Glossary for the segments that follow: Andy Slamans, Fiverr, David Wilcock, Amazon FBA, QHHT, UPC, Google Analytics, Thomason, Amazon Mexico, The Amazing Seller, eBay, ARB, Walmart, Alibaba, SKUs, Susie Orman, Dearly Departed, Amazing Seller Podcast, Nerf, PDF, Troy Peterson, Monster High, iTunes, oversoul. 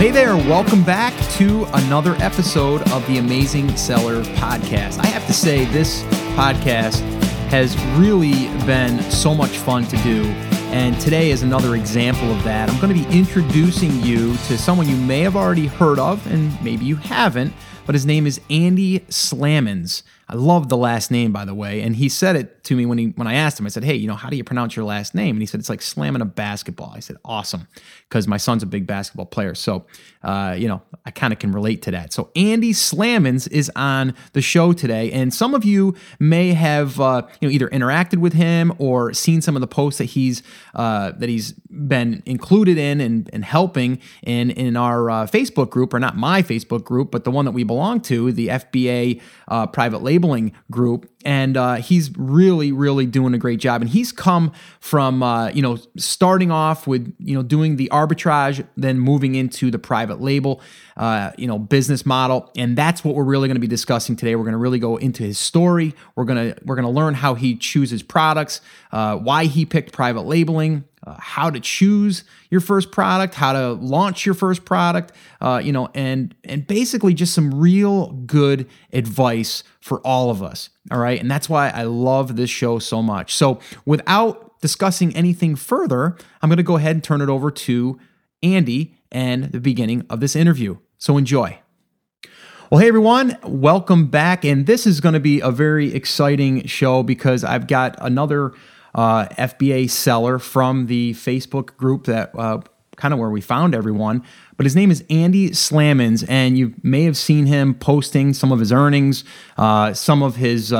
Hey there, welcome back to another episode of the Amazing Seller Podcast. I have to say, this podcast has really been so much fun to do, and today is another example of that. I'm going to be introducing you to someone you may have already heard of, and maybe you haven't, but his name is Andy Slamans. I love the last name, by the way, and he said it to me when I asked him. I said, hey, how do you pronounce your last name? And he said, it's like slamming a basketball. I said, awesome, because my son's a big basketball player, so I kind of can relate to that. So Andy Slamans is on the show today, and some of you may have either interacted with him or seen some of the posts that he's been included in and helping in our Facebook group, or not my Facebook group, but the one that we belong to, the FBA private labeling group. And he's really, really doing a great job. And he's come from, starting off with, doing the arbitrage, then moving into the private label, business model. And that's what we're really going to be discussing today. We're going to really go into his story. We're going to learn how he chooses products, why he picked private labeling, how to choose your first product, how to launch your first product, and basically just some real good advice for all of us, all right? And that's why I love this show so much. So without discussing anything further, I'm going to go ahead and turn it over to Andy and the beginning of this interview. So enjoy. Well, hey everyone, welcome back. And this is going to be a very exciting show because I've got another FBA seller from the Facebook group that kind of where we found everyone, but his name is Andy Slamans, and you may have seen him posting some of his earnings, some of his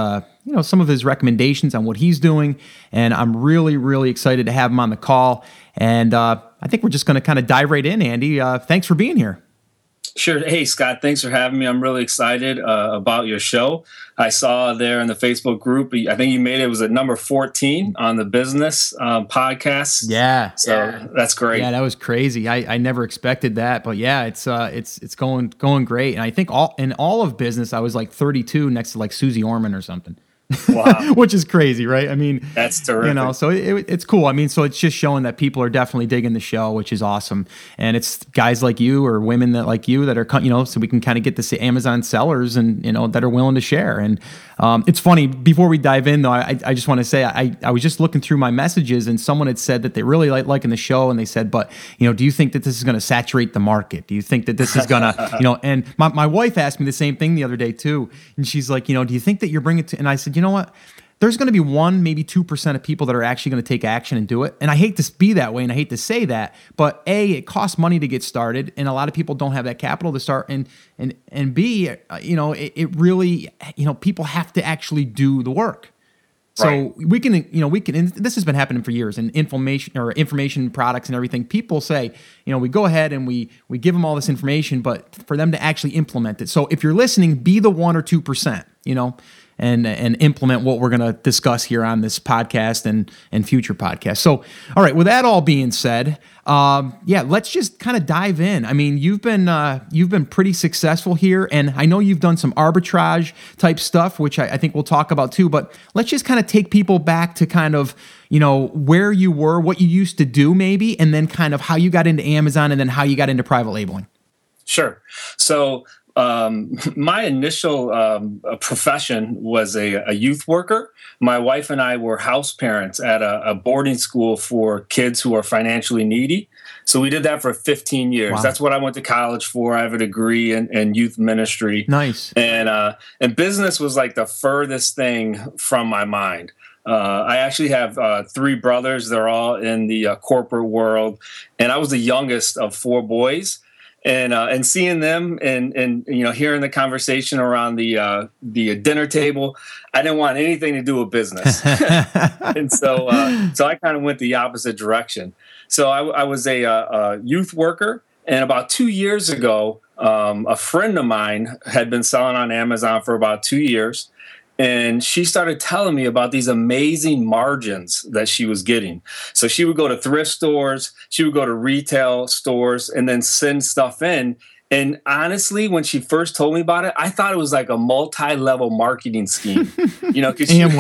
recommendations on what he's doing, and I'm really, really excited to have him on the call, and I think we're just going to kind of dive right in, Andy. Thanks for being here. Sure. Hey, Scott, thanks for having me. I'm really excited about your show. I saw there in the Facebook group, I think you made it was at number 14 on the business podcast. Yeah. So that's great. Yeah, that was crazy. I never expected that. But yeah, it's going great. And I think all of business, I was like 32 next to like Susie Orman or something. Wow. Which is crazy, right? I mean, that's terrific. So it's cool. I mean, so it's just showing that people are definitely digging the show, which is awesome. And it's guys like you or women that like you that are, so we can kind of get to see Amazon sellers and, that are willing to share. And it's funny, before we dive in though, I just want to say, I was just looking through my messages and someone had said that they really liking the show. And they said, but, do you think that this is going to saturate the market? Do you think that this is going to, and my wife asked me the same thing the other day too. And she's like, do you think that you're bringing it to, and I said, you know what? There's going to be 1, maybe 2% of people that are actually going to take action and do it. And I hate to be that way, and I hate to say that, but A, it costs money to get started, and a lot of people don't have that capital to start. And B, it really, people have to actually do the work. So right. we can, and this has been happening for years, and information products and everything, people say, we go ahead and we give them all this information, but for them to actually implement it. So if you're listening, be the 1 or 2%, and implement what we're going to discuss here on this podcast and future podcasts. So, all right, with that all being said, let's just kind of dive in. I mean, you've been pretty successful here, and I know you've done some arbitrage type stuff, which I think we'll talk about too, but let's just kind of take people back to kind of, where you were, what you used to do maybe, and then kind of how you got into Amazon and then how you got into private labeling. Sure. So, my initial profession was a youth worker. My wife and I were house parents at a boarding school for kids who are financially needy. So we did that for 15 years. Wow. That's what I went to college for. I have a degree in youth ministry. Nice. And business was like the furthest thing from my mind. I actually have 3 brothers. They're all in the corporate world. And I was the youngest of 4 boys. And seeing them and hearing the conversation around the dinner table, I didn't want anything to do with business, and so I kind of went the opposite direction. So I was a youth worker, and about 2 years ago, a friend of mine had been selling on Amazon for about 2 years. And she started telling me about these amazing margins that she was getting. So she would go to thrift stores, she would go to retail stores, and then send stuff in. And honestly, when she first told me about it, I thought it was like a multi-level marketing scheme, you know, because she was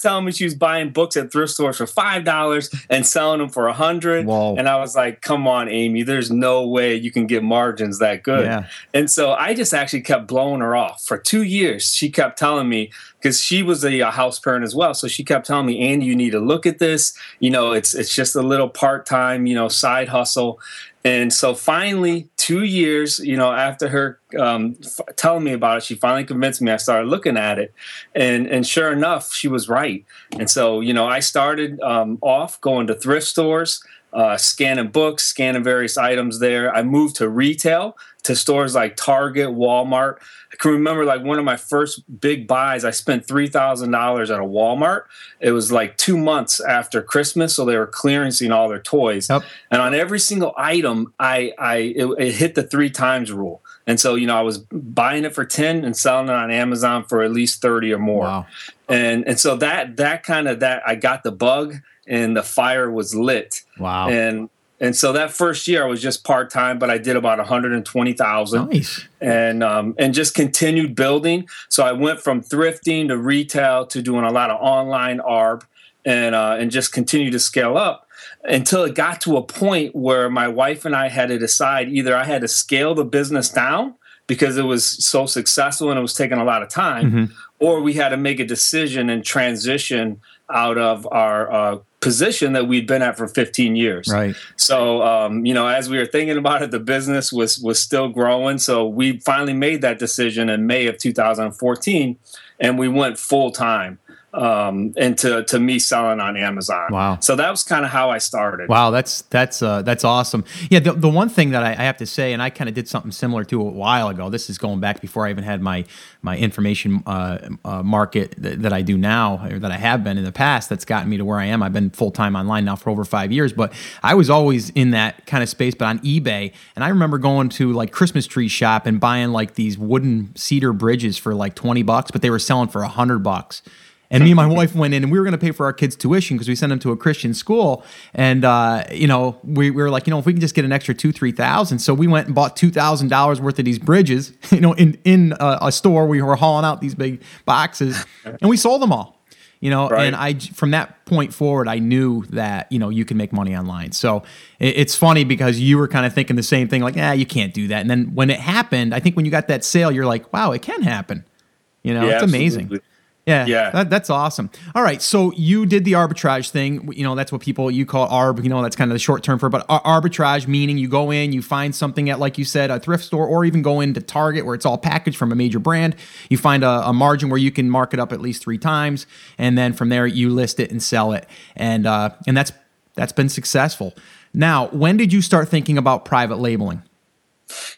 telling me she was buying books at thrift stores for $5 and selling them for $100. Whoa. And I was like, come on, Amy, there's no way you can get margins that good. Yeah. And so I just actually kept blowing her off for 2 years. She kept telling me, because she was a house parent as well. So she kept telling me, Andy, you need to look at this. You know, it's just a little part-time, you know, side hustle. And so finally, 2 years, you know, after her telling me about it, she finally convinced me. I started looking at it. And sure enough, she was right. And so, you know, I started off going to thrift stores, scanning books, scanning various items there. I moved to retail, to stores like Target, Walmart. I can remember like one of my first big buys, I spent $3,000 at a Walmart. It was like 2 months after Christmas, so they were clearancing all their toys. Yep. And on every single item, it hit the 3 times rule. And so, you know, I was buying it for 10 and selling it on Amazon for at least 30 or more. Wow. And so that I got the bug and the fire was lit. Wow. And so that first year I was just part-time, but I did about $120,000. Nice. And just continued building. So I went from thrifting to retail to doing a lot of online ARB and just continued to scale up until it got to a point where my wife and I had to decide either I had to scale the business down because it was so successful and it was taking a lot of time, mm-hmm. or we had to make a decision and transition out of our position that we'd been at for 15 years. Right. So, you know, as we were thinking about it, the business was still growing. So we finally made that decision in May of 2014, and we went full time into me selling on Amazon. Wow. So that was kind of how I started. Wow. That's awesome. Yeah. The one thing that I have to say, and I kind of did something similar to a while ago, this is going back before I even had my information market that I do now, or that I have been in the past, that's gotten me to where I am. I've been full-time online now for over 5 years, but I was always in that kind of space, but on eBay. And I remember going to like Christmas tree shop and buying like these wooden cedar bridges for like $20, but they were selling for $100. And me and my wife went in, and we were going to pay for our kids' tuition because we sent them to a Christian school. And you know, we were like, you know, if we can just get an extra $2,000-$3,000, so we went and bought $2,000 worth of these bridges. You know, in a store, we were hauling out these big boxes, and we sold them all. You know, right. And I, from that point forward, I knew that, you know, you can make money online. So it's funny because you were kind of thinking the same thing, like, you can't do that. And then when it happened, I think when you got that sale, you're like, wow, it can happen. You know, it's amazing. Absolutely. Yeah. That's awesome. All right, so you did the arbitrage thing. You know, that's what you call arb. You know, that's kind of the short term for it. But arbitrage meaning you go in, you find something at, like you said, a thrift store, or even go into Target where it's all packaged from a major brand. You find a margin where you can mark it up at least 3 times, and then from there you list it and sell it, and that's been successful. Now, when did you start thinking about private labeling?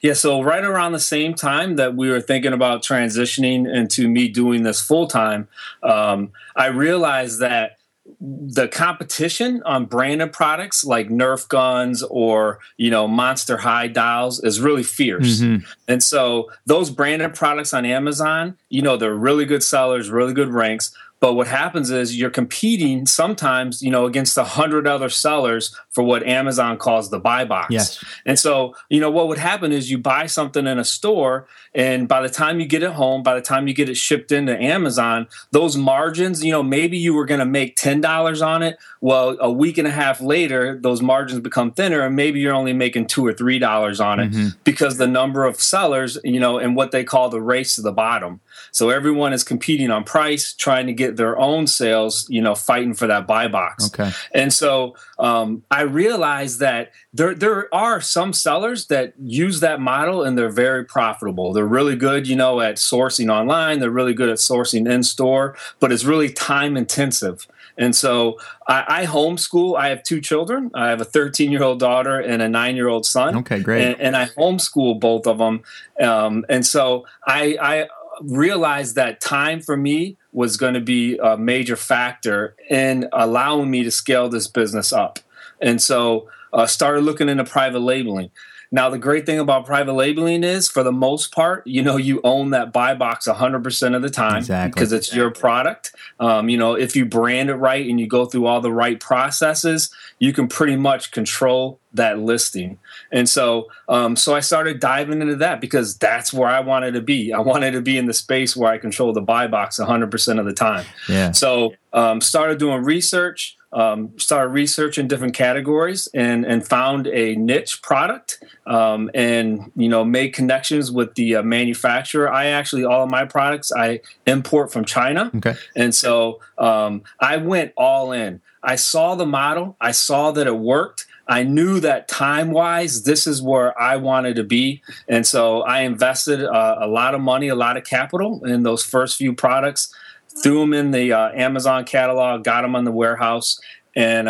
Yeah, so right around the same time that we were thinking about transitioning into me doing this full-time, I realized that the competition on branded products like Nerf guns or, you know, Monster High dials is really fierce. Mm-hmm. And so those branded products on Amazon, you know, they're really good sellers, really good ranks. But what happens is you're competing sometimes, you know, against 100 other sellers for what Amazon calls the buy box. Yes. And so, you know, what would happen is you buy something in a store, and by the time you get it home, by the time you get it shipped into Amazon, those margins, you know, maybe you were going to make $10 on it. Well, a week and a half later, those margins become thinner, and maybe you're only making $2 or $3 on it, mm-hmm. because the number of sellers, you know, and what they call the race to the bottom. So everyone is competing on price, trying to get their own sales, you know, fighting for that buy box. Okay. And so I realized that there are some sellers that use that model and they're very profitable. They're really good, you know, at sourcing online. They're really good at sourcing in store, but it's really time intensive. And so I homeschool. I have 2 children. I have a 13-year-old daughter and a 9-year-old son. Okay, great. And I homeschool both of them. And so I realized that time for me was going to be a major factor in allowing me to scale this business up. And so I started looking into private labeling. Now, the great thing about private labeling is, for the most part, you know, you own that buy box 100% of the time. Exactly. Because it's your product. You know, if you brand it right and you go through all the right processes, you can pretty much control that listing. And so I started diving into that because that's where I wanted to be. I wanted to be in the space where I control the buy box 100% of the time. Yeah. So started doing research. Started researching different categories and found a niche product and, you know, made connections with the manufacturer. I actually, all of my products, I import from China. Okay. And so I went all in. I saw the model. I saw that it worked. I knew that time-wise, this is where I wanted to be. And so I invested a lot of money, a lot of capital in those first few products. Threw them in the Amazon catalog, got them on the warehouse, and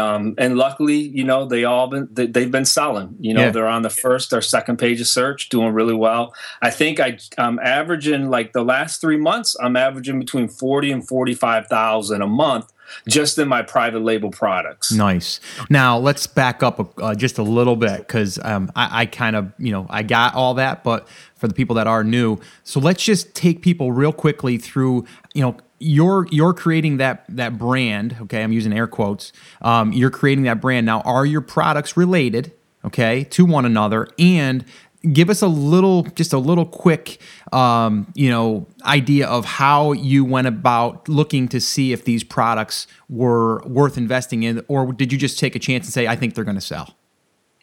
luckily, you know, they've been selling. You know, yeah. They're on the first or second page of search, doing really well. I think I'm averaging, like the last 3 months, I'm averaging between 40 and 45,000 a month just in my private label products. Nice. Now let's back up just a little bit because I kind of, you know, I got all that, but for the people that are new, so let's just take people real quickly through, you know. You're creating that brand, okay? I'm using air quotes. You're creating that brand. Now, are your products related, okay, to one another? And give us a little quick, you know, idea of how you went about looking to see if these products were worth investing in, or did you just take a chance and say, I think they're going to sell?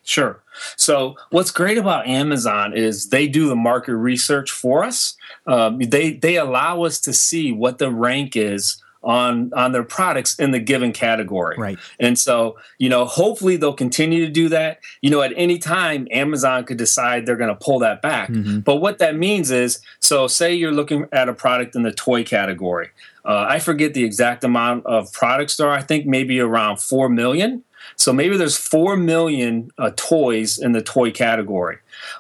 Sure. So what's great about Amazon is they do the market research for us. They allow us to see what the rank is on their products in the given category. Right. And so, you know, hopefully they'll continue to do that. You know, at any time, Amazon could decide they're going to pull that back. Mm-hmm. But what that means is, so say you're looking at a product in the toy category. I forget the exact amount of products there are. I think maybe around 4 million. So maybe there's 4 million toys in the toy category.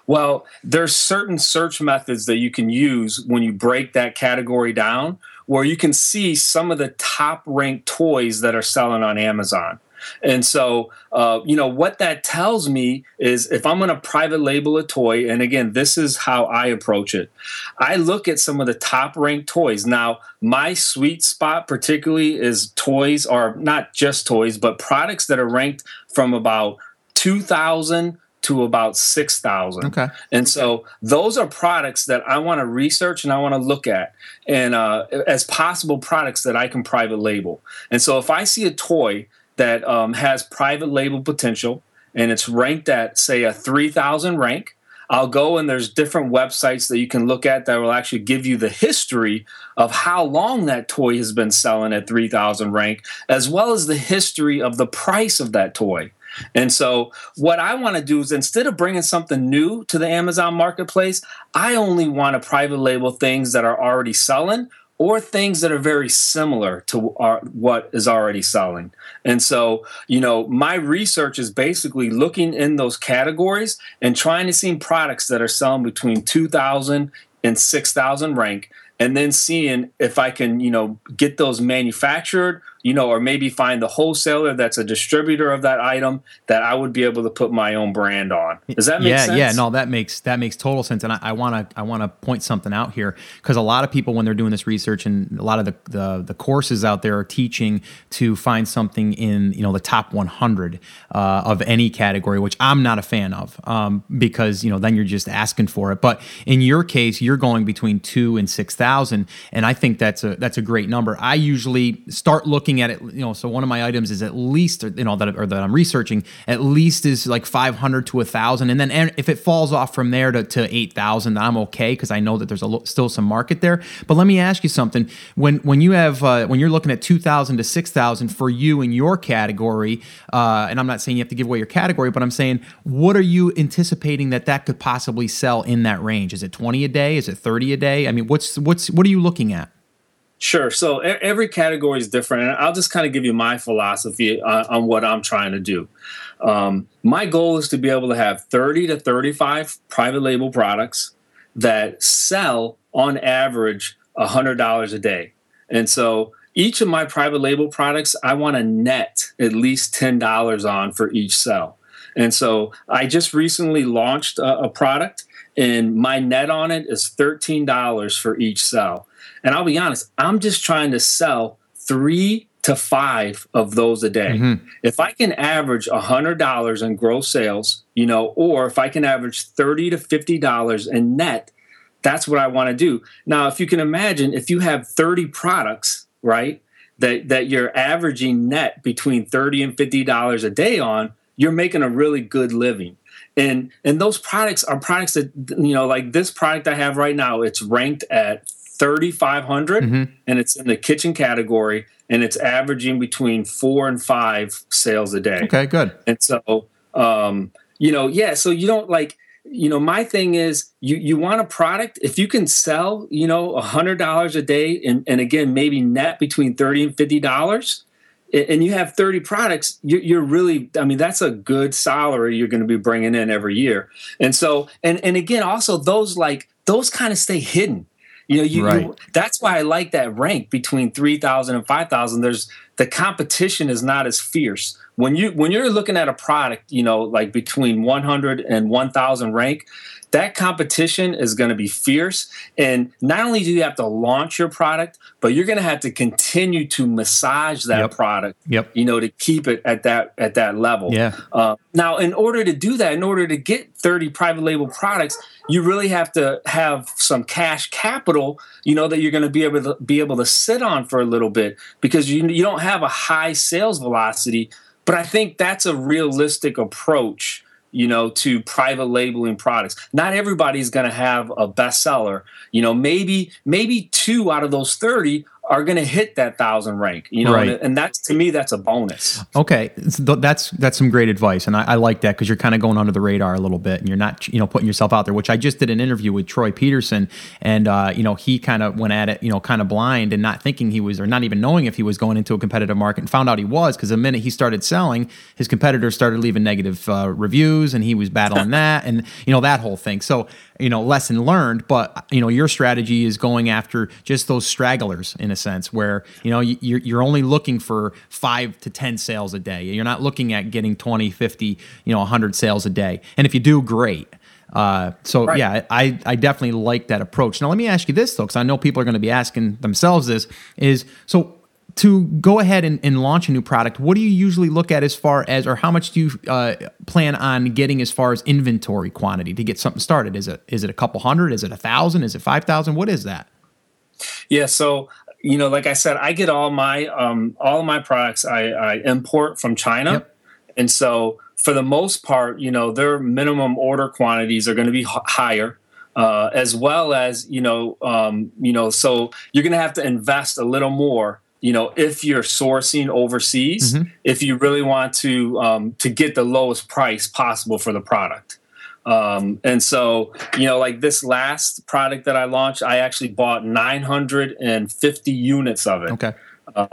Well, there's certain search methods that you can use when you break that category down where you can see some of the top ranked toys that are selling on Amazon. And so, you know, what that tells me is if I'm going to private label a toy, and again, this is how I approach it. I look at some of the top ranked toys. Now, my sweet spot particularly is toys, or not just toys, but products that are ranked from about 2,000 to about 6,000. Okay. And so those are products that I want to research and I want to look at and as possible products that I can private label. And so if I see a toy that has private label potential, and it's ranked at, say, a 3,000 rank, I'll go and there's different websites that you can look at that will actually give you the history of how long that toy has been selling at 3,000 rank, as well as the history of the price of that toy. And so what I want to do is instead of bringing something new to the Amazon marketplace, I only want to private label things that are already selling or things that are very similar to what is already selling. And so, you know, my research is basically looking in those categories and trying to see products that are selling between 2,000 and 6,000 rank, and then seeing if I can, you know, get those manufactured, you know, or maybe find the wholesaler that's a distributor of that item that I would be able to put my own brand on. Does that make sense? Yeah, no, that makes total sense. And I want to point something out here because a lot of people when they're doing this research and a lot of the courses out there are teaching to find something in, you know, the top 100 of any category, which I'm not a fan of because, you know, then you're just asking for it. But in your case, you're going between 2,000 and 6,000, and I think that's a great number. I usually start looking at it, you know, so one of my items is at least, you know, that I'm researching at least is like 500 to 1,000. And then if it falls off from there to 8,000, I'm okay because I know that there's still some market there. But let me ask you something. When you have, when you're looking at 2,000 to 6,000 for you in your category, and I'm not saying you have to give away your category, but I'm saying, what are you anticipating that could possibly sell in that range? Is it 20 a day? Is it 30 a day? I mean, what are you looking at? Sure. So every category is different. And I'll just kind of give you my philosophy on what I'm trying to do. My goal is to be able to have 30 to 35 private label products that sell on average $100 a day. And so each of my private label products, I want to net at least $10 on for each sell. And so I just recently launched a product, and my net on it is $13 for each sell. And I'll be honest, I'm just trying to sell 3 to 5 of those a day. Mm-hmm. If I can average $100 in gross sales, you know, or if I can average $30 to $50 in net, that's what I want to do. Now, if you can imagine, if you have 30 products, right, that you're averaging net between $30 and $50 a day on, you're making a really good living. And those products are products that, you know, like this product I have right now, it's ranked at 3,500, mm-hmm. and it's in the kitchen category, and it's averaging between 4 and 5 sales a day. Okay, good. And so, you know, yeah, so you don't like, you know, my thing is you want a product, if you can sell, you know, $100 a day, and again, maybe net between $30 and $50, and you have 30 products, you're really, I mean, that's a good salary you're going to be bringing in every year. And so, and again, also those kind of stay hidden. You know, that's why I like that rank between 3,000 and 5,000. There's the competition is not as fierce when you're looking at a product. You know, like between 100 and 1,000 rank, that competition is going to be fierce. And not only do you have to launch your product, but you're going to have to continue to massage that product. Yep. You know, to keep it at that level. Yeah. Now, in order to do that, in order to get 30 private label products, you really have to have some cash capital, you know, that you're going to be able to sit on for a little bit, because you don't have a high sales velocity. But I think that's a realistic approach, you know, to private labeling products. Not everybody's going to have a bestseller. You know, maybe 2 out of those 30 are going to hit that 1,000 rank, you know, right. And that's, to me, that's a bonus. Okay. That's some great advice. And I like that, because you're kind of going under the radar a little bit, and you're not, you know, putting yourself out there, which I just did an interview with Troy Peterson, and, you know, he kind of went at it, you know, kind of blind and not thinking he was, or not even knowing if he was going into a competitive market, and found out he was, because the minute he started selling, his competitors started leaving negative reviews, and he was battling that, and, you know, that whole thing. So, you know, lesson learned, but, you know, your strategy is going after just those stragglers, in a sense, where, you know, you're only looking for 5 to 10 sales a day. You're not looking at getting 20, 50, you know, 100 sales a day. And if you do, great. Right. Yeah, I definitely like that approach. Now, let me ask you this, though, because I know people are going to be asking themselves this, is, so to go ahead and launch a new product, what do you usually look at as far as, or how much do you plan on getting as far as inventory quantity to get something started? Is it a couple hundred? Is it 1,000? Is it 5,000? What is that? Yeah, so, you know, like I said, I get all my products I import from China. Yep. And so for the most part, you know, their minimum order quantities are going to be higher, as well as, you know, so you're going to have to invest a little more, you know, if you're sourcing overseas, mm-hmm. if you really want to get the lowest price possible for the product. And so, you know, like this last product that I launched, I actually bought 950 units of it. Okay.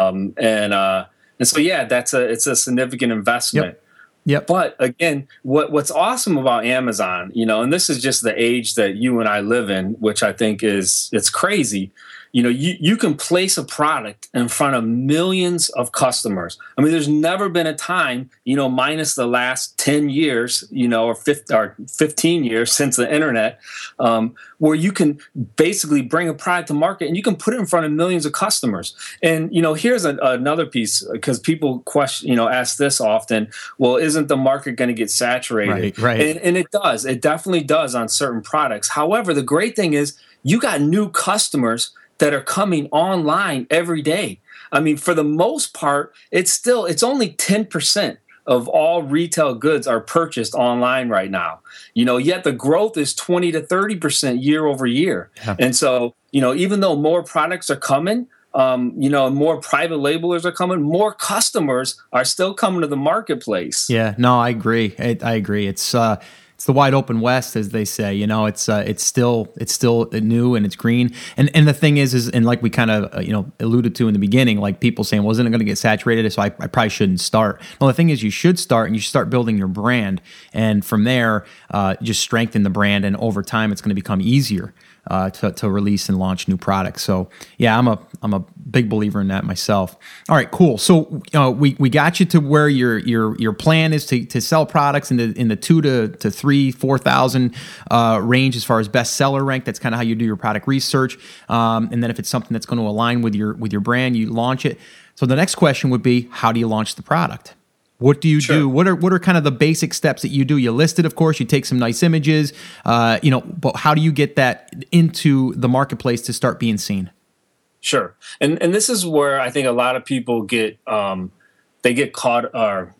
And so, yeah, it's a significant investment. Yep. But again, what's awesome about Amazon, you know, and this is just the age that you and I live in, which I think is, it's crazy. You know, you can place a product in front of millions of customers. I mean, there's never been a time, you know, minus the last 10 years, you know, or 15 years since the internet, where you can basically bring a product to market and you can put it in front of millions of customers. And, you know, here's another piece, because people question, you know, ask this often, well, isn't the market going to get saturated? Right. And it does. It definitely does on certain products. However, the great thing is you got new customers that are coming online every day. I mean, for the most part, it's only 10% of all retail goods are purchased online right now. You know, yet the growth is 20 to 30% year over year. Yeah. And so, you know, even though more products are coming, you know, more private labelers are coming, more customers are still coming to the marketplace. Yeah, no, I agree. I agree. It's the wide open West, as they say. You know, it's still new and it's green. And the thing is and like we kind of you know alluded to in the beginning, like people saying, "Well, isn't it going to get saturated? So I probably shouldn't start." Well, the thing is, you should start, and you start building your brand, and from there, just strengthen the brand, and over time, it's going to become easier. to release and launch new products. So yeah, I'm a big believer in that myself. All right, cool. So we got you to where your plan is to sell products in the 2,000 to 3,000, 4,000 range as far as bestseller rank. That's kind of how you do your product research. And then if it's something that's going to align with your brand, you launch it. So the next question would be, how do you launch the product? What do you do? What are kind of the basic steps that you do? You list it, of course. You take some nice images, But how do you get that into the marketplace to start being seen? Sure, and this is where I think a lot of people get they get caught or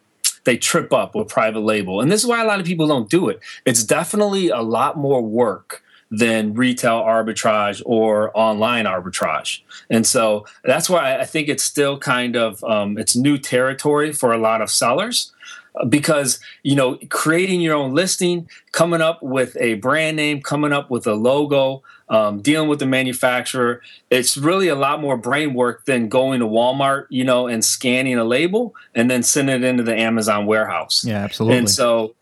they trip up with private label, and this is why a lot of people don't do it. It's definitely a lot more work than retail arbitrage or online arbitrage. And so that's why I think it's still kind of, it's new territory for a lot of sellers because, creating your own listing, coming up with a brand name, coming up with a logo, dealing with the manufacturer, it's really a lot more brain work than going to Walmart, and scanning a label and then sending it into the Amazon warehouse. Yeah, absolutely. And so,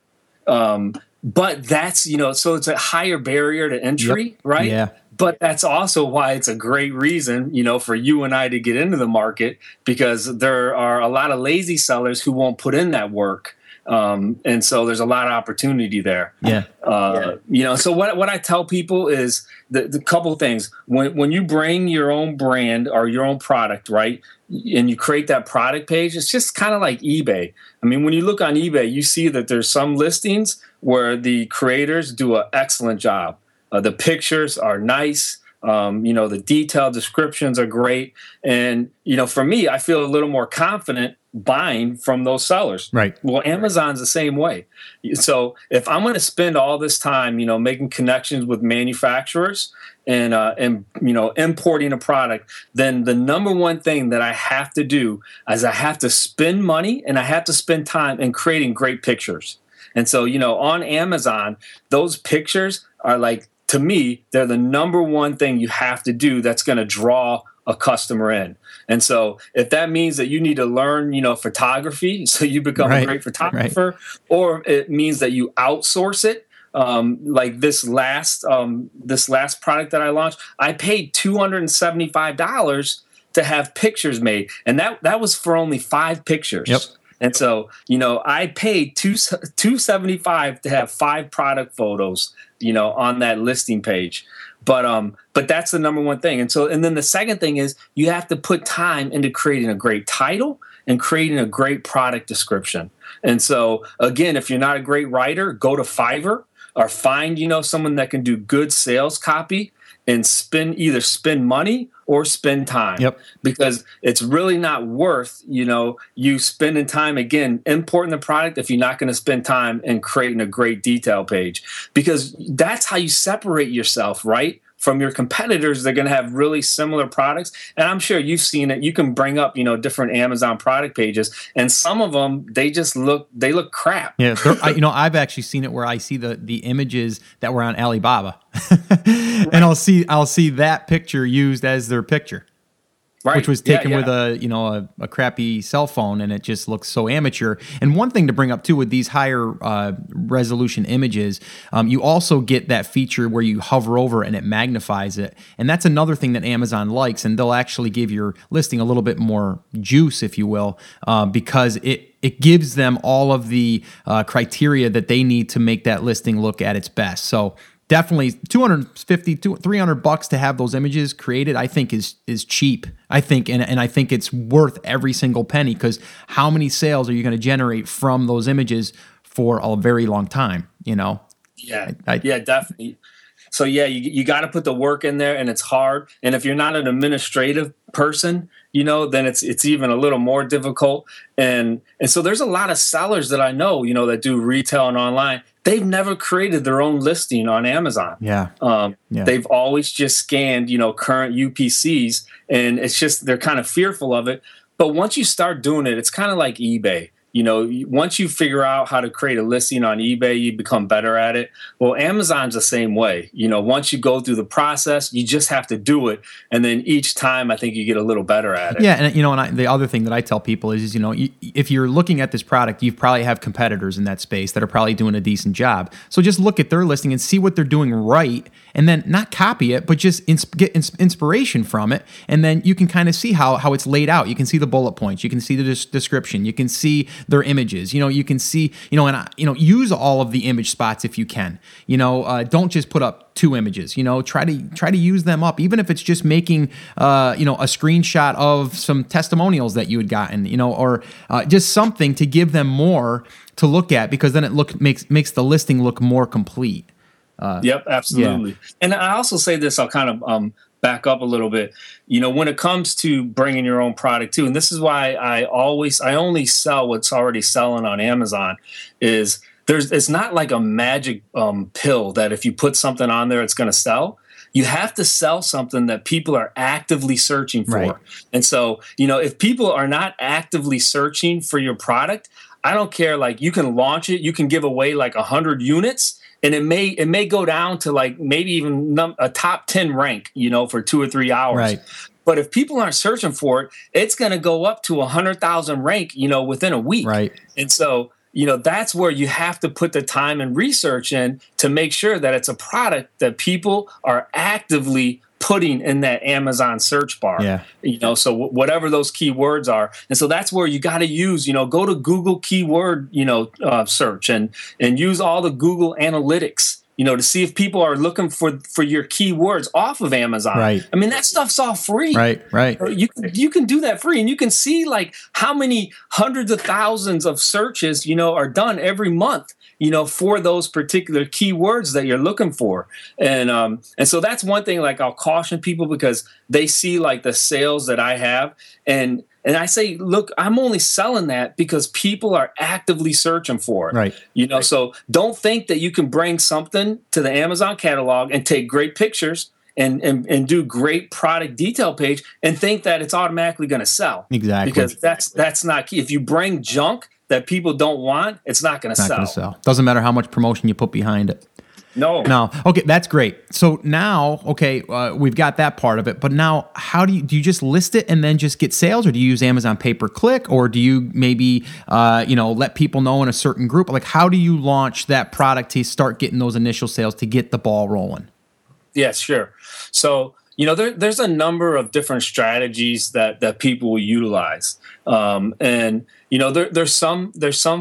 but that's, so it's a higher barrier to entry, yep. Right? Yeah. But that's also why it's a great reason, for you and I to get into the market, because there are a lot of lazy sellers who won't put in that work. And so there's a lot of opportunity there. Yeah. So what I tell people is the couple things. When you bring your own brand or your own product, right, and you create that product page, it's just kind of like eBay. I mean, when you look on eBay, you see that there's some listings where the creators do an excellent job. The pictures are nice. The detailed descriptions are great. And, for me, I feel a little more confident buying from those sellers. Right. Well, Amazon's the same way. So if I'm going to spend all this time, making connections with manufacturers and importing a product, then the number one thing that I have to do is I have to spend money and I have to spend time in creating great pictures. And so, on Amazon, those pictures are like, to me, they're the number one thing you have to do that's going to draw a customer in. And so if that means that you need to learn, photography, so you become a great photographer, or it means that you outsource it. Like this last product that I launched, I paid $275 to have pictures made. And that was for only 5 pictures. Yep. And so, I paid $275 to have 5 product photos, on that listing page. But that's the number one thing. And then the second thing is you have to put time into creating a great title and creating a great product description. And so, again, if you're not a great writer, go to Fiverr or find, someone that can do good sales copy and spend money or spend time. Yep. Because it's really not worth, you spending time, again, importing the product if you're not going to spend time and creating a great detail page. Because that's how you separate yourself, right, from your competitors. They're going to have really similar products. And I'm sure you've seen it. You can bring up, different Amazon product pages. And some of them, they look crap. Yeah, I've actually seen it where I see the images that were on Alibaba. And I'll see that picture used as their picture, right, which was taken with a crappy cell phone, and it just looks so amateur. And one thing to bring up too with these higher resolution images, you also get that feature where you hover over and it magnifies it, and that's another thing that Amazon likes, and they'll actually give your listing a little bit more juice, if you will, because it gives them all of the criteria that they need to make that listing look at its best. So definitely $250 to $300 to have those images created, I think is cheap. I think, and I think it's worth every single penny, because how many sales are you going to generate from those images for a very long time? Yeah, definitely. So yeah, you got to put the work in there, and it's hard. And if you're not an administrative person, then it's even a little more difficult. And so there's a lot of sellers that I know, that do retail and online. They've never created their own listing on Amazon. Yeah. They've always just scanned, current UPCs, and it's just they're kind of fearful of it. But once you start doing it, it's kind of like eBay. Once you figure out how to create a listing on eBay, you become better at it. Well, Amazon's the same way. Once you go through the process, you just have to do it. And then each time, I think you get a little better at it. Yeah. And, the other thing that I tell people is, if you're looking at this product, you probably have competitors in that space that are probably doing a decent job. So just look at their listing and see what they're doing right and then not copy it, but just get inspiration from it. And then you can kind of see how it's laid out. You can see the bullet points. You can see the description. You can see their images. You know, you can see, you know, and, you know, use all of the image spots if you can. You know, don't just put up two images, you know, try to use them up, even if it's just making, you know, a screenshot of some testimonials that you had gotten, you know, or just something to give them more to look at, because then it makes the listing look more complete. Yep, absolutely. Yeah. And I also say this, I'll kind of back up a little bit, you know, when it comes to bringing your own product too, and this is why I only sell what's already selling on Amazon is, it's not like a magic pill that if you put something on there, it's going to sell. You have to sell something that people are actively searching for. Right. And so, you know, if people are not actively searching for your product, I don't care. Like, you can launch it, you can give away like 100 units, and it may go down to like maybe even a top 10 rank, you know, for 2 or 3 hours. Right. But if people aren't searching for it, it's going to go up to 100,000 rank, you know, within a week. Right. And so, you know, that's where you have to put the time and research in to make sure that it's a product that people are actively putting in that Amazon search bar. Yeah. You know, so whatever those keywords are. And so that's where you got to use, you know, go to Google keyword, you know, search and use all the Google Analytics, you know, to see if people are looking for your keywords off of Amazon. Right. I mean, that stuff's all free. Right. You can do that free, and you can see like how many hundreds of thousands of searches, you know, are done every month, you know, for those particular keywords that you're looking for. And so that's one thing, like, I'll caution people, because they see like the sales that I have, and I say, look, I'm only selling that because people are actively searching for it. Right. You know, so don't think that you can bring something to the Amazon catalog and take great pictures and do great product detail page and think that it's automatically going to sell. Exactly. Because that's not key. If you bring junk that people don't want, it's not going to sell. Doesn't matter how much promotion you put behind it. No. Okay, that's great. So now, okay, we've got that part of it. But now, how do you just list it and then just get sales, or do you use Amazon pay-per-click, or do you maybe, you know, let people know in a certain group? Like, how do you launch that product to start getting those initial sales to get the ball rolling? Yeah, sure. So, you know, there's a number of different strategies that people will utilize. And, you know, there's some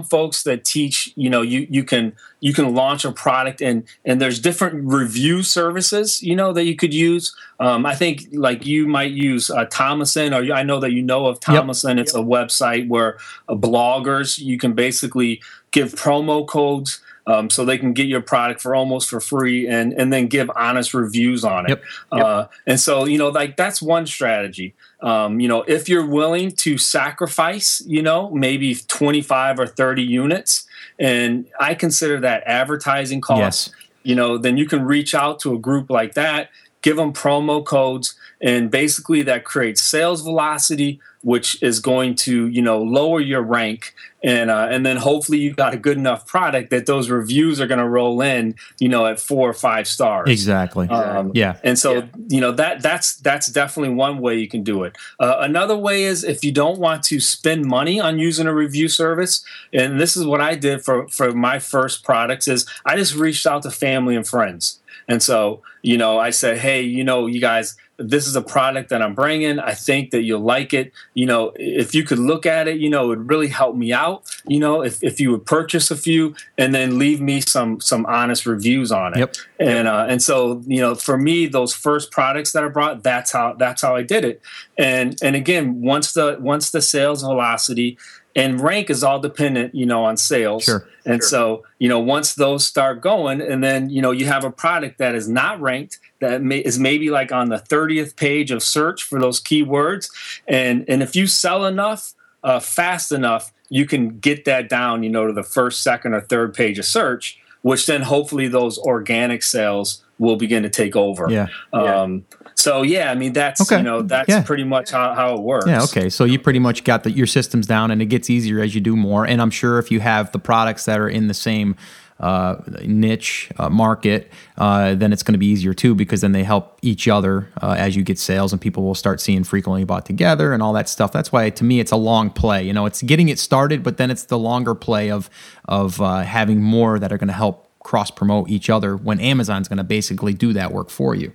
folks that teach, you know, you can launch a product, and there's different review services, you know, that you could use. I think like you might use Thomason, or I know that you know of Thomason. Yep. It's a website where bloggers, you can basically give promo codes, so they can get your product for free, and then give honest reviews on it. Yep. And so, you know, like, that's one strategy. You know, if you're willing to sacrifice, you know, maybe 25 or 30 units, and I consider that advertising costs, yes, you know, then you can reach out to a group like that, give them promo codes, and basically that creates sales velocity, which is going to, you know, lower your rank, and then hopefully you've got a good enough product that those reviews are going to roll in, you know, at 4 or 5 stars. Exactly. Yeah. And so, you know, that's definitely one way you can do it. Another way is, if you don't want to spend money on using a review service, and this is what I did for my first products, is I just reached out to family and friends. And so, you know, I said, hey, you know, you guys, this is a product that I'm bringing. I think that you'll like it. You know, if you could look at it, you know, it would really help me out, you know, if you would purchase a few and then leave me some honest reviews on it. Yep. And so, you know, for me, those first products that I brought, that's how I did it. And again, once the sales velocity and rank is all dependent, you know, on sales. Sure. And so, you know, once those start going, and then, you know, you have a product that is not ranked, that is maybe like on the 30th page of search for those keywords. And if you sell enough, fast enough, you can get that down, you know, to the first, second, or third page of search, which then hopefully those organic sales will begin to take over. Yeah. So, yeah, I mean, that's, okay, you know, that's, yeah, pretty much how it works. Yeah, okay. So you pretty much got your systems down, and it gets easier as you do more. And I'm sure if you have the products that are in the same niche market, then it's going to be easier too, because then they help each other as you get sales, and people will start seeing frequently bought together and all that stuff. That's why, to me, it's a long play. You know, it's getting it started, but then it's the longer play of having more that are going to help cross-promote each other when Amazon's going to basically do that work for you.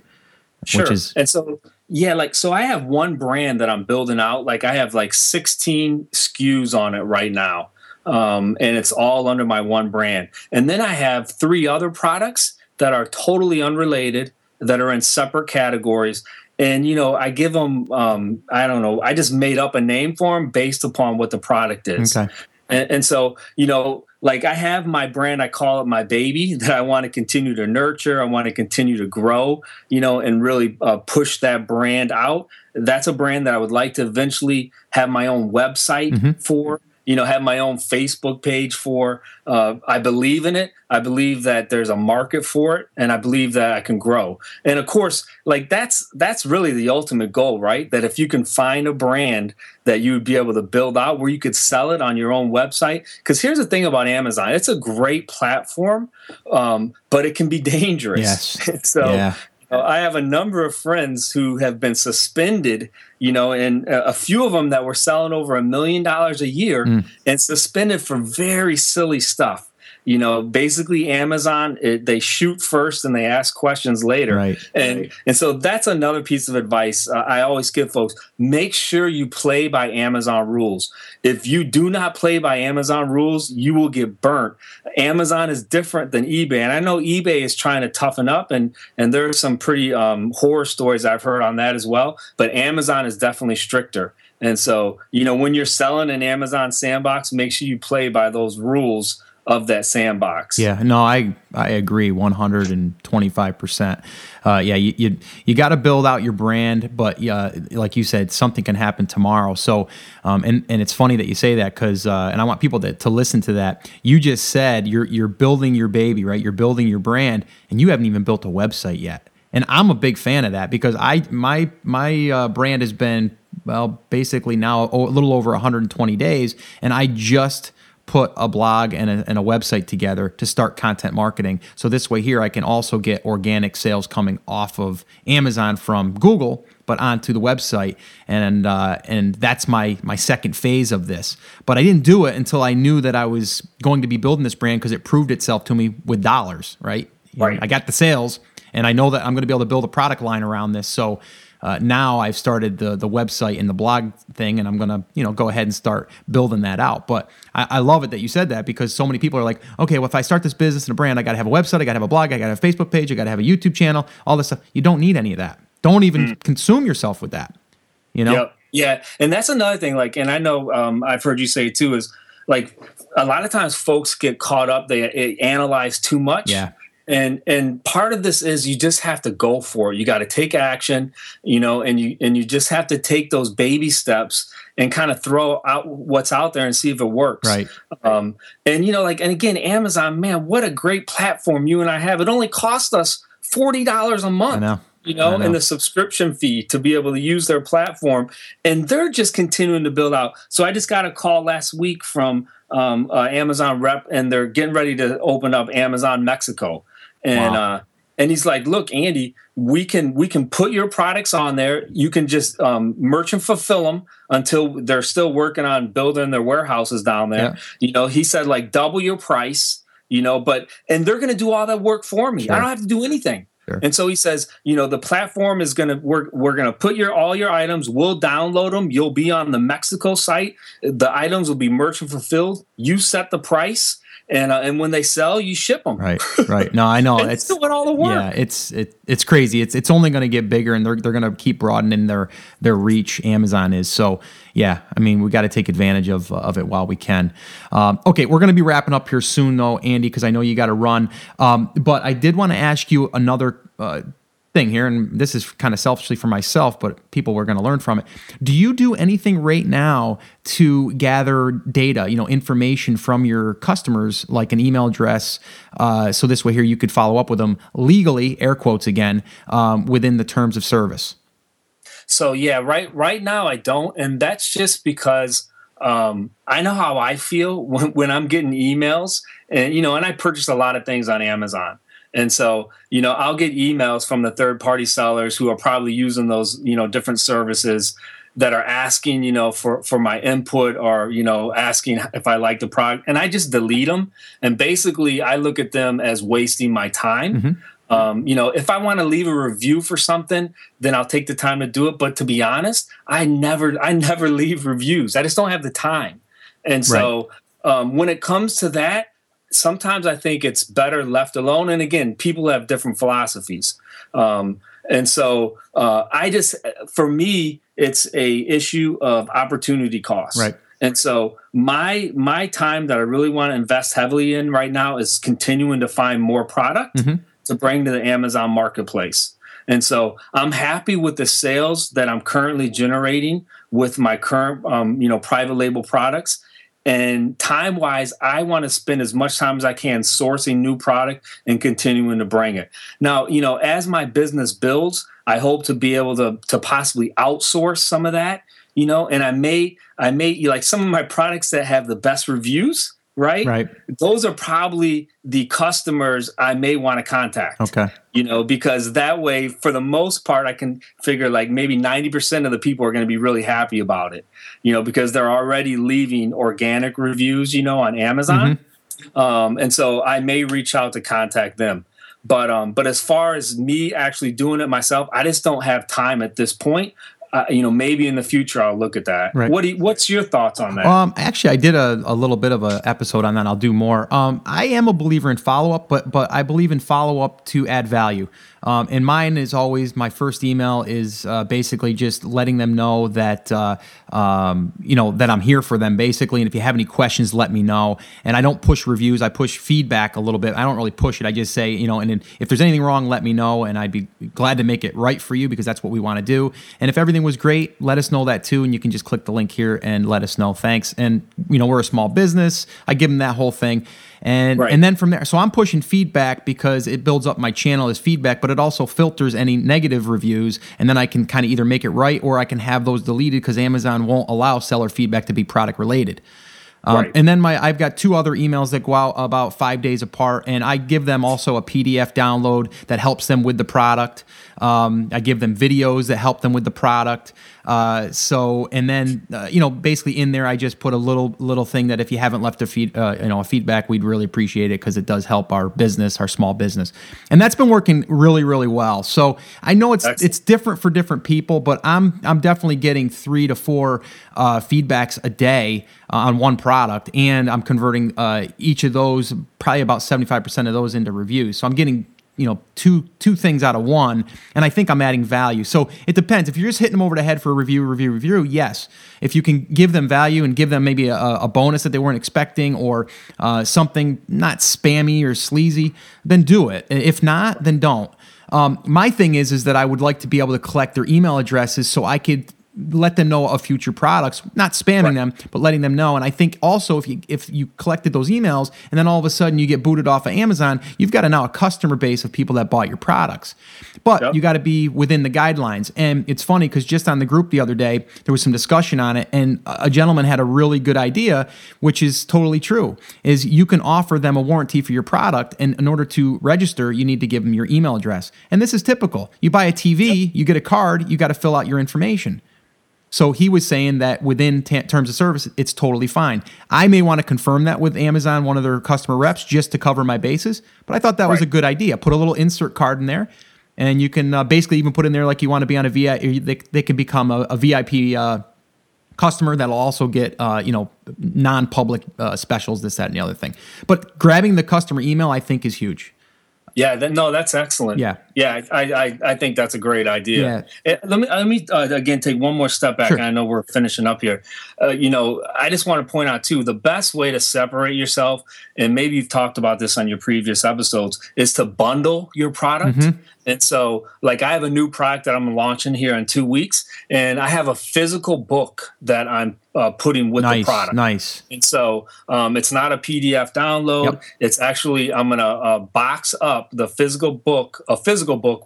Sure. Which is, and so, yeah, like, so I have one brand that I'm building out. Like, I have like 16 SKUs on it right now. And it's all under my one brand. And then I have 3 other products that are totally unrelated, that are in separate categories. And, you know, I give them, I don't know, I just made up a name for them based upon what the product is. Okay. And so, you know, like, I have my brand, I call it my baby, that I want to continue to nurture. I want to continue to grow, you know, and really push that brand out. That's a brand that I would like to eventually have my own website for, you know, have my own Facebook page for. I believe in it. I believe that there's a market for it, and I believe that I can grow. And of course, like, that's really the ultimate goal, right? That if you can find a brand that you would be able to build out where you could sell it on your own website. Because here's the thing about Amazon. It's a great platform, but it can be dangerous. Yes. So yeah. I have a number of friends who have been suspended, you know, and a few of them that were selling over $1 million a year and suspended for very silly stuff. You know, basically Amazon, they shoot first and they ask questions later. Right. And so that's another piece of advice I always give folks. Make sure you play by Amazon rules. If you do not play by Amazon rules, you will get burnt. Amazon is different than eBay. And I know eBay is trying to toughen up, and there are some pretty horror stories I've heard on that as well. But Amazon is definitely stricter. And so, you know, when you're selling an Amazon sandbox, make sure you play by those rules of that sandbox. Yeah, no, I agree 125%. Yeah, you got to build out your brand, but yeah, like you said, something can happen tomorrow. So, and it's funny that you say that, because and I want people to listen to that. You just said you're building your baby, right? You're building your brand, and you haven't even built a website yet. And I'm a big fan of that, because my brand has been, well, basically now a little over 120 days, and I just put a blog and a website together to start content marketing. So this way here, I can also get organic sales coming off of Amazon from Google, but onto the website. And that's my second phase of this. But I didn't do it until I knew that I was going to be building this brand, because it proved itself to me with dollars, right? Right. You know, I got the sales, and I know that I'm going to be able to build a product line around this. So now I've started the website and the blog thing, and I'm going to, you know, go ahead and start building that out. But I love it that you said that, because so many people are like, okay, well, if I start this business and a brand, I got to have a website, I got to have a blog, I got to have a Facebook page, I got to have a YouTube channel, all this stuff. You don't need any of that. Don't even consume yourself with that, you know? Yep. Yeah. And that's another thing, like, and I know I've heard you say too, is like, a lot of times folks get caught up, they analyze too much. Yeah. And part of this is you just have to go for it. You got to take action, you know, and you just have to take those baby steps and kind of throw out what's out there and see if it works. Right. And, you know, like, and again, Amazon, man, what a great platform you and I have. It only cost us $40 a month. I know. You know, and the subscription fee to be able to use their platform. And they're just continuing to build out. So I just got a call last week from Amazon rep, and they're getting ready to open up Amazon Mexico. And wow. And he's like, look, Andy, we can put your products on there. You can just merchant fulfill them until they're still working on building their warehouses down there. Yeah. You know, he said, like, double your price, you know, and they're going to do all that work for me. Sure. I don't have to do anything. Sure. And so he says, you know, the platform is going to work. We're going to put all your items. We'll download them. You'll be on the Mexico site. The items will be merchant fulfilled. You set the price. And when they sell, you ship them. Right. No, I know. It's doing all the work. Yeah, it's crazy. It's only going to get bigger, and they're going to keep broadening their reach. Amazon is so. Yeah, I mean, we got to take advantage of it while we can. Okay, we're going to be wrapping up here soon, though, Andy, because I know you got to run. But I did want to ask you another thing here, and this is kind of selfishly for myself, but people were going to learn from it. Do you do anything right now to gather data, you know, information from your customers, like an email address, so this way here you could follow up with them legally, air quotes again, within the terms of service? So yeah, right now I don't, and that's just because I know how I feel when I'm getting emails, and you know, and I purchased a lot of things on Amazon. And so, you know, I'll get emails from the third-party sellers who are probably using those, you know, different services that are asking, you know, for my input or, you know, asking if I like the product, and I just delete them. And basically I look at them as wasting my time. Mm-hmm. You know, if I want to leave a review for something, then I'll take the time to do it. But to be honest, I never leave reviews. I just don't have the time. And so when it comes to that, sometimes I think it's better left alone. And again, people have different philosophies. And so I just, for me, it's a issue of opportunity cost. Right. And so my time that I really want to invest heavily in right now is continuing to find more product to bring to the Amazon marketplace. And so I'm happy with the sales that I'm currently generating with my current, private label products. And time-wise, I want to spend as much time as I can sourcing new product and continuing to bring it. Now, you know, as my business builds, I hope to be able to possibly outsource some of that, you know, and I may like some of my products that have the best reviews, right? Right. Those are probably the customers I may want to contact, okay, you know, because that way, for the most part, I can figure like maybe 90% of the people are going to be really happy about it, you know, because they're already leaving organic reviews, you know, on Amazon. Mm-hmm. And so I may reach out to contact them. But as far as me actually doing it myself, I just don't have time at this point. You know, maybe in the future I'll look at that. Right. What's your thoughts on that? Actually, I did a little bit of an episode on that. I'll do more. I am a believer in follow-up, but I believe in follow-up to add value. And mine is always, my first email is basically just letting them know that, that I'm here for them, basically. And if you have any questions, let me know. And I don't push reviews. I push feedback a little bit. I don't really push it. I just say, you know, and if there's anything wrong, let me know. And I'd be glad to make it right for you, because that's what we want to do. And if everything was great, let us know that too. And you can just click the link here and let us know. Thanks. And, you know, we're a small business. I give them that whole thing. And and then from there, so I'm pushing feedback because it builds up my channel as feedback, but it also filters any negative reviews, and then I can kind of either make it right or I can have those deleted because Amazon won't allow seller feedback to be product related. And then I've got two other emails that go out about 5 days apart, and I give them also a PDF download that helps them with the product. I give them videos that help them with the product. Basically in there, I just put a little thing that if you haven't left a feedback, we'd really appreciate it because it does help our business, our small business. And that's been working really, really well. So I know it's different for different people, but I'm definitely getting 3 to 4 feedbacks a day on one product, and I'm converting each of those, probably about 75% of those, into reviews. So I'm getting two things out of one, and I think I'm adding value. So it depends. If you're just hitting them over the head for a review, yes. If you can give them value and give them maybe a bonus that they weren't expecting, or something not spammy or sleazy, then do it. If not, then don't. My thing is that I would like to be able to collect their email addresses so I could let them know of future products, not spamming them, but letting them know. And I think also if you collected those emails and then all of a sudden you get booted off of Amazon, you've got a customer base of people that bought your products. But you got to be within the guidelines. And it's funny because just on the group the other day, there was some discussion on it, and a gentleman had a really good idea, which is totally true, is you can offer them a warranty for your product. And in order to register, you need to give them your email address. And this is typical. You buy a TV, you get a card, you got to fill out your information. So he was saying that within terms of service, it's totally fine. I may want to confirm that with Amazon, one of their customer reps, just to cover my bases. But I thought that was a good idea. Put a little insert card in there, and you can basically even put in there like you want to be on a VIP. They can become a VIP customer that'll also get non-public specials, this, that, and the other thing. But grabbing the customer email, I think, is huge. Yeah, that's excellent. Yeah, I think that's a great idea. Yeah. Let me again take one more step back. Sure. I know we're finishing up here. I just want to point out too, the best way to separate yourself, and maybe you've talked about this on your previous episodes, is to bundle your product. Mm-hmm. And so, like, I have a new product that I'm launching here in 2 weeks, and I have a physical book that I'm putting with the product. Nice. And so it's not a PDF download. Yep. It's actually, I'm going to box up the physical book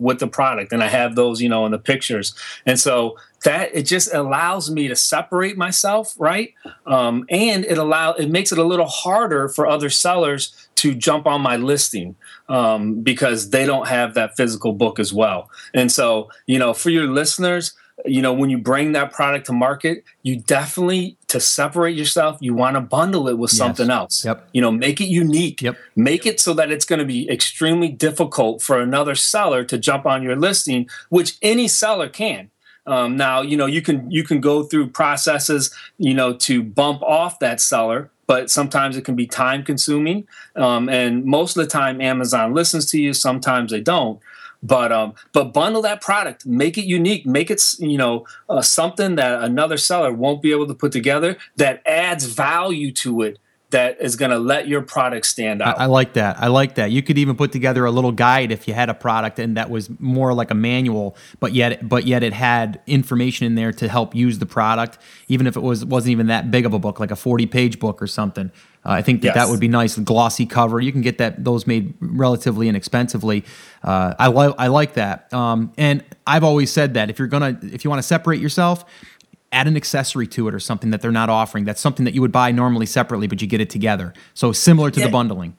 with the product. And I have those, in the pictures. And so that, it just allows me to separate myself, right? And it makes it a little harder for other sellers to jump on my listing because they don't have that physical book as well. And so, for your listeners, you know, when you bring that product to market, you definitely, to separate yourself, you want to bundle it with something else. Yep. You know, make it unique. Yep. Make it so that it's going to be extremely difficult for another seller to jump on your listing, which any seller can. Now, you know, you can go through processes, you know, to bump off that seller, but sometimes it can be time consuming. And most of the time Amazon listens to you. Sometimes they don't. But bundle that product, make it unique, make it, you know, something that another seller won't be able to put together that adds value to it, that is going to let your product stand out. I like that. I like that. You could even put together a little guide if you had a product and that was more like a manual, but yet it had information in there to help use the product, even if it wasn't even that big of a book, like a 40-page book or something. I think that that would be nice. Glossy cover. You can get those made relatively inexpensively. I like that. And I've always said that if you want to separate yourself, add an accessory to it or something that they're not offering. That's something that you would buy normally separately, but you get it together. So similar to the bundling.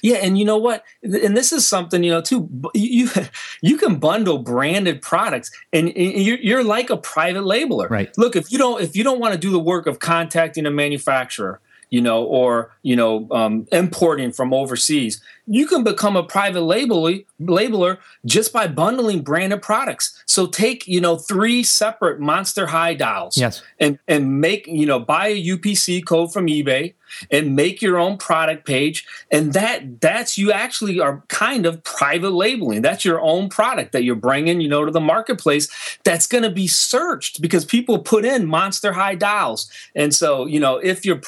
Yeah. And you know what? And this is something, you know, too, you can bundle branded products and you're like a private labeler. Right. Look, if you don't want to do the work of contacting a manufacturer, you know, or, you know, importing from overseas, you can become a private labeler just by bundling branded products. So take, you know, 3 separate Monster High dials and make, you know, buy a UPC code from eBay and make your own product page. And that's, you actually are kind of private labeling. That's your own product that you're bringing, you know, to the marketplace. That's going to be searched because people put in Monster High dials. And so, you know, if your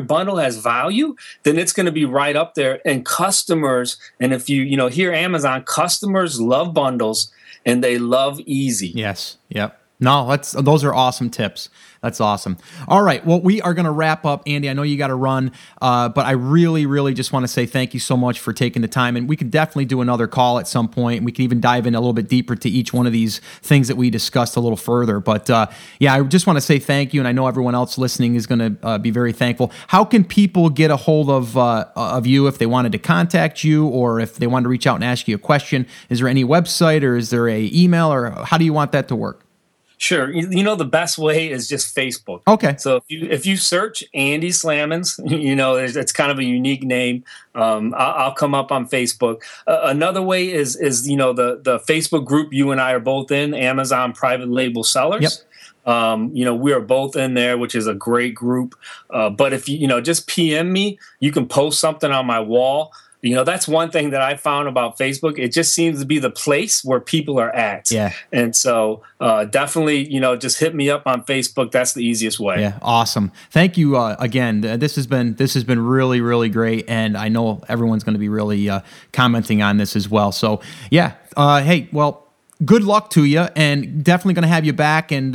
bundle has value, then it's going to be right up there. And customers, and if you know, here Amazon, customers love bundles and they love easy. Yes. Yep. No, those are awesome tips. That's awesome. All right. Well, we are going to wrap up, Andy. I know you got to run, but I really, really just want to say thank you so much for taking the time. And we could definitely do another call at some point. We could even dive in a little bit deeper to each one of these things that we discussed a little further. But yeah, I just want to say thank you. And I know everyone else listening is going to be very thankful. How can people get a hold of you if they wanted to contact you or if they wanted to reach out and ask you a question? Is there any website or is there a email or how do you want that to work? Sure. You know, the best way is just Facebook. Okay. So if you search Andy Slamans, you know, it's kind of a unique name. I'll come up on Facebook. Another way is, you know, the Facebook group you and I are both in, Amazon Private Label Sellers. Yep. You know, we are both in there, which is a great group. But if you, you know, just PM me, you can post something on my wall. You know, that's one thing that I found about Facebook. It just seems to be the place where people are at. Yeah. And so definitely, you know, just hit me up on Facebook. That's the easiest way. Yeah. Awesome. Thank you again. This has been really, really great. And I know everyone's going to be really commenting on this as well. So, yeah. Hey, well, good luck to you and definitely going to have you back. And,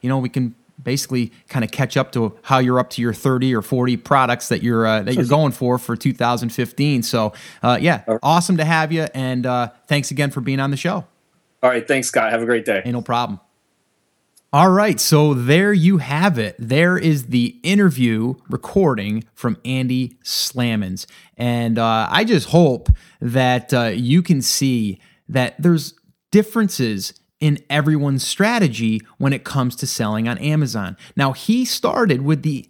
you know, we can basically kind of catch up to how you're up to your 30 or 40 products that you're going for 2015. So yeah, awesome to have you. And thanks again for being on the show. All right. Thanks, Scott. Have a great day. Hey, no problem. All right. So there you have it. There is the interview recording from Andy Slamans. And I just hope that you can see that there's differences in everyone's strategy when it comes to selling on Amazon. Now, he started with the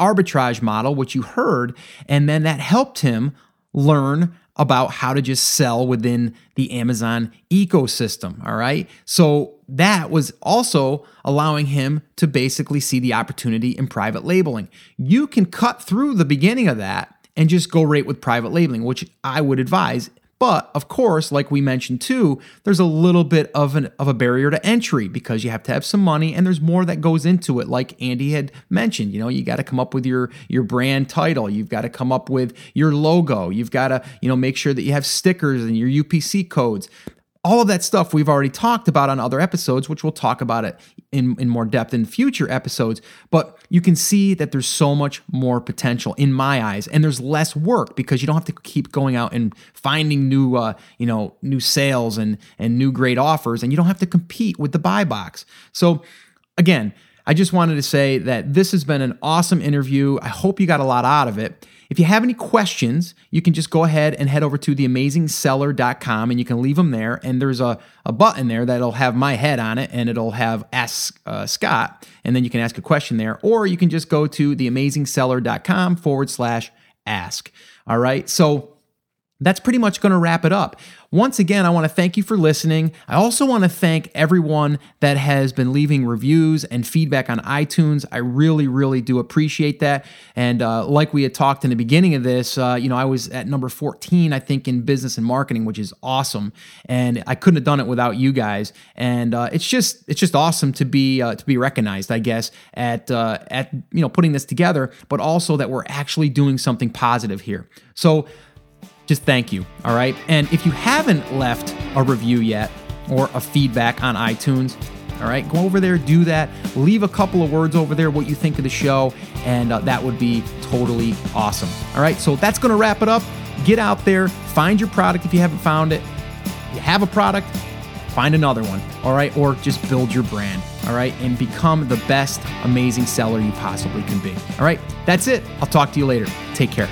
arbitrage model, which you heard, and then that helped him learn about how to just sell within the Amazon ecosystem, all right? So that was also allowing him to basically see the opportunity in private labeling. You can cut through the beginning of that and just go right with private labeling, which I would advise. But of course, like we mentioned too, there's a little bit of a barrier to entry because you have to have some money and there's more that goes into it. Like Andy had mentioned, you know, you got to come up with your brand title. You've got to come up with your logo. You've got to, you know, make sure that you have stickers and your UPC codes. All of that stuff we've already talked about on other episodes, which we'll talk about it in more depth in future episodes. But you can see that there's so much more potential in my eyes, and there's less work because you don't have to keep going out and finding new sales and new great offers, and you don't have to compete with the buy box. So again, I just wanted to say that this has been an awesome interview. I hope you got a lot out of it. If you have any questions, you can just go ahead and head over to theamazingseller.com and you can leave them there. And there's a button there that'll have my head on it and it'll have Ask Scott. And then you can ask a question there. Or you can just go to theamazingseller.com/ask. All right. So that's pretty much going to wrap it up. Once again, I want to thank you for listening. I also want to thank everyone that has been leaving reviews and feedback on iTunes. I really, really do appreciate that. And like we had talked in the beginning of this, I was at number 14, I think, in business and marketing, which is awesome. And I couldn't have done it without you guys. And it's just awesome to be recognized, I guess, at putting this together, but also that we're actually doing something positive here. So just thank you, all right? And if you haven't left a review yet or a feedback on iTunes, all right, go over there, do that. Leave a couple of words over there, what you think of the show, and that would be totally awesome. All right, so that's going to wrap it up. Get out there, find your product if you haven't found it. If you have a product, find another one, all right? Or just build your brand, all right? And become the best amazing seller you possibly can be, all right? That's it. I'll talk to you later. Take care.